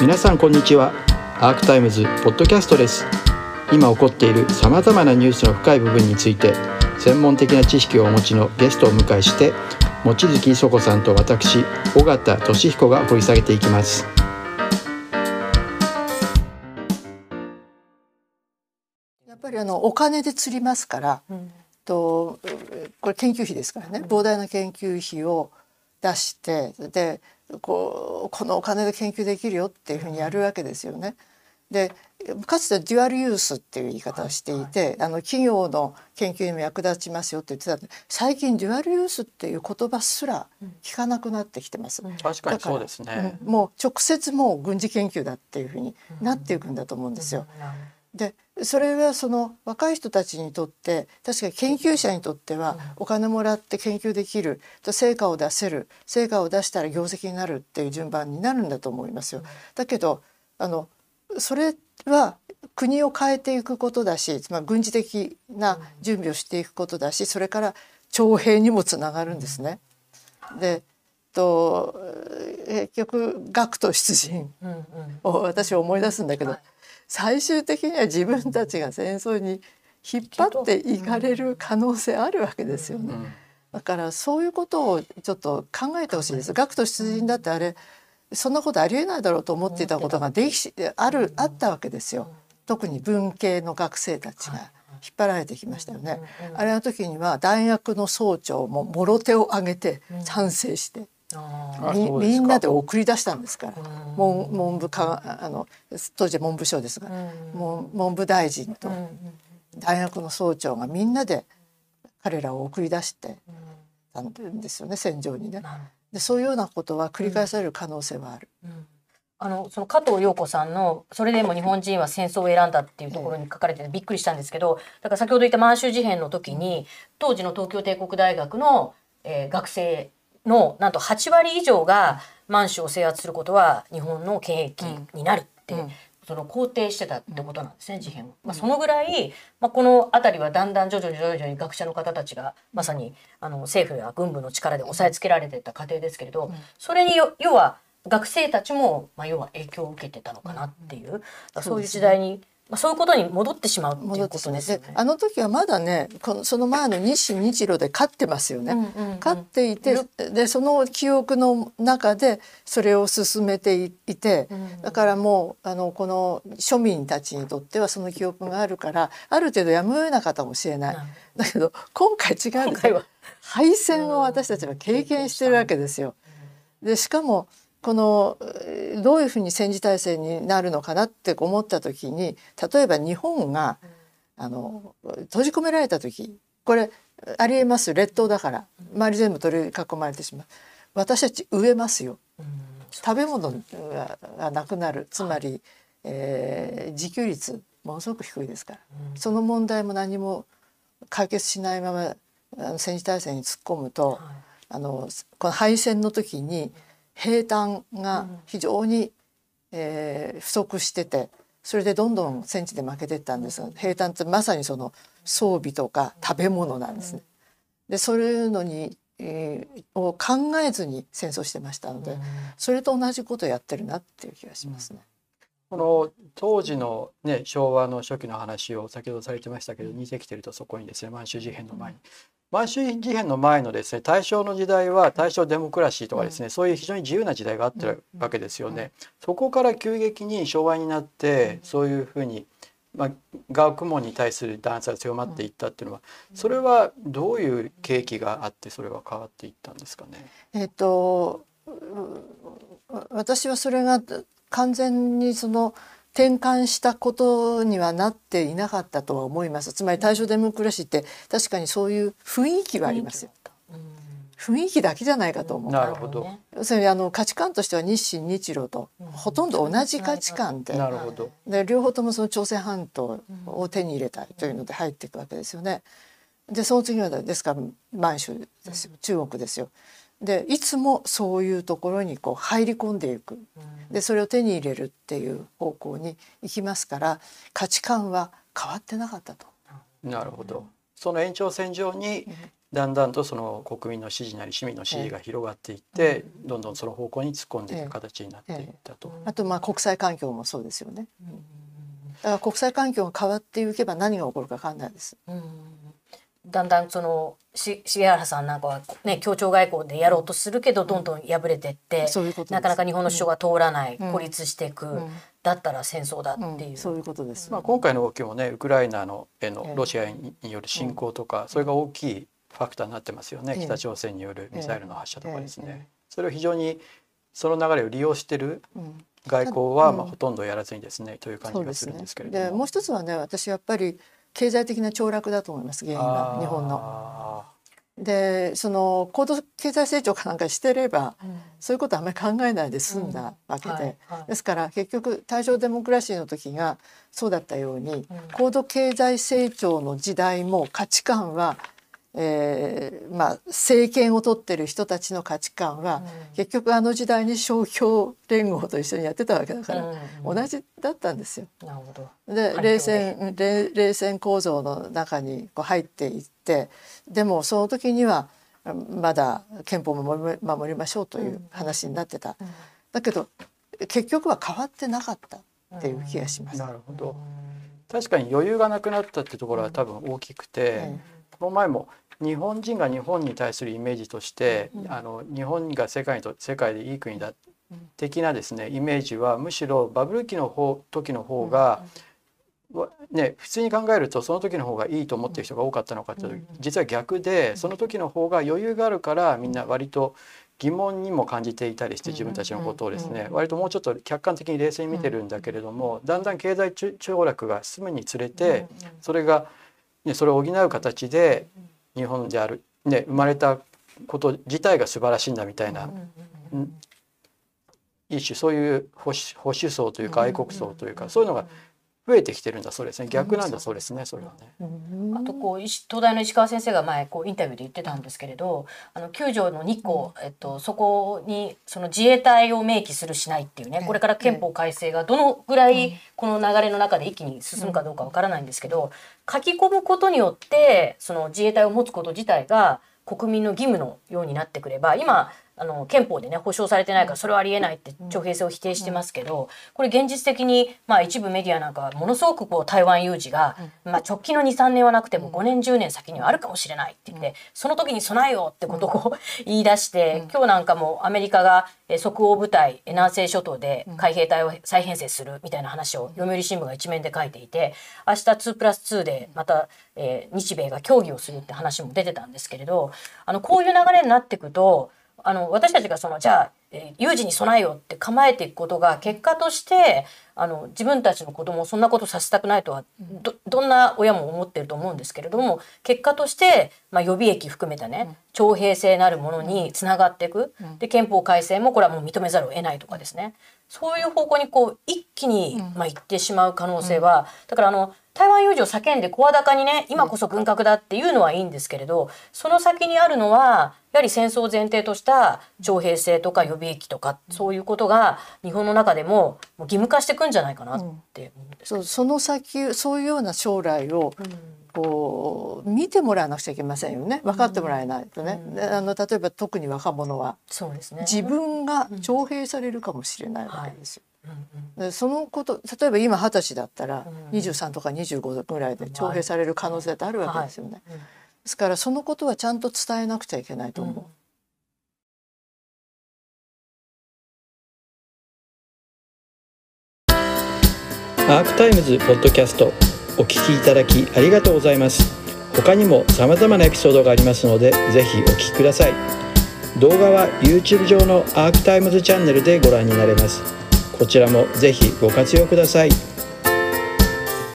皆さんこんにちは。アークタイムズポッドキャストです。今起こっているさまざまなニュースの深い部分について専門的な知識をお持ちのゲストを迎えして望月磯子さんと私尾形俊彦が掘り下げていきます。やっぱりお金で釣りますから、これ研究費ですからね、膨大な研究費を出して、でこのお金で研究できるよっていうふうにやるわけですよね。でかつてデュアルユースっていう言い方をしていて、企業の研究にも役立ちますよって言ってたんで、最近デュアルユースっていう言葉すら聞かなくなってきてます。確かにそうですね。もう直接もう軍事研究だっていうふうになっていくんだと思うんですよ。でそれはその若い人たちにとって、確かに研究者にとってはお金もらって研究できる、成果を出せる、成果を出したら業績になるっていう順番になるんだと思いますよ。だけどそれは国を変えていくことだし、軍事的な準備をしていくことだし、それから徴兵にもつながるんですね。で結局学徒出陣を私は思い出すんだけど、最終的には自分たちが戦争に引っ張っていかれる可能性あるわけですよね。だからそういうことをちょっと考えてほしいです。学徒出陣だってあれ、そんなことありえないだろうと思っていたことがあったわけですよ。特に文系の学生たちが引っ張られてきましたよね。あれの時には大学の総長ももろ手を挙げて賛成して、みんなで送り出したんですから、文部か当時文部省ですが、文部大臣と大学の総長がみんなで彼らを送り出してたんですよね、戦場にね。でそういうようなことは繰り返される可能性はある。その加藤陽子さんのそれでも日本人は戦争を選んだっていうところに書かれててびっくりしたんですけど、だから先ほど言った満州事変の時に当時の東京帝国大学の、学生のなんと8割以上が満州を制圧することは日本の権益になるって、その肯定してたってことなんですね、事変を。そのぐらい、この辺りはだんだん徐々に学者の方たちがまさに政府や軍部の力で抑えつけられていった過程ですけれど、それに要は学生たちも要は影響を受けてたのかなっていう、そういう時代に。そういうことに戻ってしまうということですよね。あの時はまだね、その前の日清日露で勝ってますよね。勝っていて、でその記憶の中でそれを進めていて、だからもうこの庶民たちにとってはその記憶があるから、ある程度やむを得なかったかもしれない。だけど今回違うんですよ。敗戦を私たちは経験してるわけですよ。でしかもどういうふうに戦時体制になるのかなって思った時に、例えば日本が閉じ込められた時、これありえます、列島だから周り全部取り囲まれてしまう。私たち飢えますよ。食べ物がなくなる。つまり、自給率ものすごく低いですから、その問題も何も解決しないまま戦時体制に突っ込むと、この敗戦の時に兵隊が非常に、不足してて、それでどんどん戦地で負けてったんですが、兵隊ってまさにその装備とか食べ物なんですね。でそういうのに、を考えずに戦争してましたので、それと同じことをやってるなっていう気がしますね。当時の、昭和の初期の話を先ほどされてましたけど、似てきてると、そこにですね、満州事変の前に。満州事変の前のですね、大正の時代は大正デモクラシーとかですね、そういう非常に自由な時代があってるわけですよね。そこから急激に昭和になって、そういうふうに、学問に対する弾圧が強まっていったっていうのは、それはどういう契機があってそれは変わっていったんですかね。私はそれが完全にその転換したことにはなっていなかったとは思います。つまり大正デモクラシーって確かにそういう雰囲気はありますよ。雰囲気だけじゃないかと思う。なるほど。それ価値観としては日清日露とほとんど同じ価値観で、で両方ともその朝鮮半島を手に入れたいというので入っていくわけですよね。でその次はですから満州ですよ、中国ですよ。でいつもそういうところに入り込んでいく、でそれを手に入れるっていう方向に行きますから、価値観は変わってなかったと。なるほど。その延長線上にだんだんとその国民の支持なり市民の支持が広がっていって、どんどんその方向に突っ込んでいく形になっていったと。あとまあ国際環境もそうですよね。だから国際環境が変わっていけば何が起こるか分かんないです。だんだんその重原さんなんかはね、協調外交でやろうとするけどどんどん敗れてって、なかなか日本の主張が通らない、孤立していく、だったら戦争だっていう、そういうことです。まあ今回の動きもね、ウクライナのへのロシアによる侵攻とか、それが大きいファクターになってますよね。北朝鮮によるミサイルの発射とかですね。それを非常にその流れを利用してる外交はまあほとんどやらずにですね、という感じがするんですけれども。でもう一つはね、私やっぱり経済的な凋落だと思います、原因は日本の。でその高度経済成長かなんかしていれば、そういうことはあんまり考えないで済んだわけで、ですから結局大正デモクラシーの時がそうだったように、高度経済成長の時代も価値観は、まあ政権を取ってる人たちの価値観は、結局あの時代に勝共連合と一緒にやってたわけだから、同じだったんですよ。なるほど。で冷戦構造の中にこう入っていって、でもその時にはまだ憲法も守りましょうという話になってた、だけど結局は変わってなかったっていう気がします。なるほど。確かに余裕がなくなったってところは多分大きくて、この前も日本人が日本に対するイメージとして、日本が世界でいい国だ的なですね、イメージはむしろバブル期の時の方が、ね、普通に考えるとその時の方がいいと思ってる人が多かったのかというと、実は逆で、その時の方が余裕があるからみんな割と疑問にも感じていたりして、自分たちのことをですね、割ともうちょっと客観的に冷静に見てるんだけれども、だんだん経済凋落が進むにつれて、それを補う形で日本である、生まれたこと自体が素晴らしいんだみたいな、一種そういう保守層というか愛国層というか、そういうのが増えてきてるんだそうですね。逆なんだそうですね、それはね。あとこう東大の石川先生が前こうインタビューで言ってたんですけれど、9条の2項、そこにその自衛隊を明記するしないっていうね、これから憲法改正がどのぐらいこの流れの中で一気に進むかどうかわからないんですけど、書き込むことによってその自衛隊を持つこと自体が国民の義務のようになってくれば、今憲法でね保障されてないからそれはありえないって徴兵制を否定してますけど、これ現実的にまあ一部メディアなんかはものすごくこう台湾有事がまあ直近の 2,3 年はなくても5年10年先にはあるかもしれないって言って、その時に備えようってことをこう言い出して、今日なんかもアメリカが即応部隊南西諸島で海兵隊を再編成するみたいな話を読売新聞が一面で書いていて、明日2+2でまた日米が協議をするって話も出てたんですけれど、こういう流れになっていくと、私たちがじゃあ有事に備えようって構えていくことが、結果として自分たちの子供をそんなことさせたくないとは どんな親も思ってると思うんですけれども、結果として、予備役含めたね徴兵制なるものにつながっていく、で憲法改正もこれはもう認めざるを得ないとかですね、そういう方向にこう一気にいってしまう可能性は、だから台湾有事を叫んで声高にね今こそ軍拡だっていうのはいいんですけれど、その先にあるのはやはり戦争を前提とした徴兵制とか予備役とか、そういうことが日本の中でも義務化していくんじゃないかなって思うんですけど、その先そういうような将来をこう見てもらわなくちゃいけませんよね。分かってもらえないとね、例えば特に若者はそうですね、自分が徴兵されるかもしれないわけですよ。そのこと例えば今20歳だったら23とか25ぐらいで徴兵される可能性ってあるわけですよね。ですからそのことはちゃんと伝えなくちゃいけないと思う。アークタイムズポッドキャストお聞きいただきありがとうございます。他にも様々なエピソードがありますので、ぜひお聞きください。動画は YouTube 上のアークタイムズチャンネルでご覧になれます。こちらもぜひご活用ください。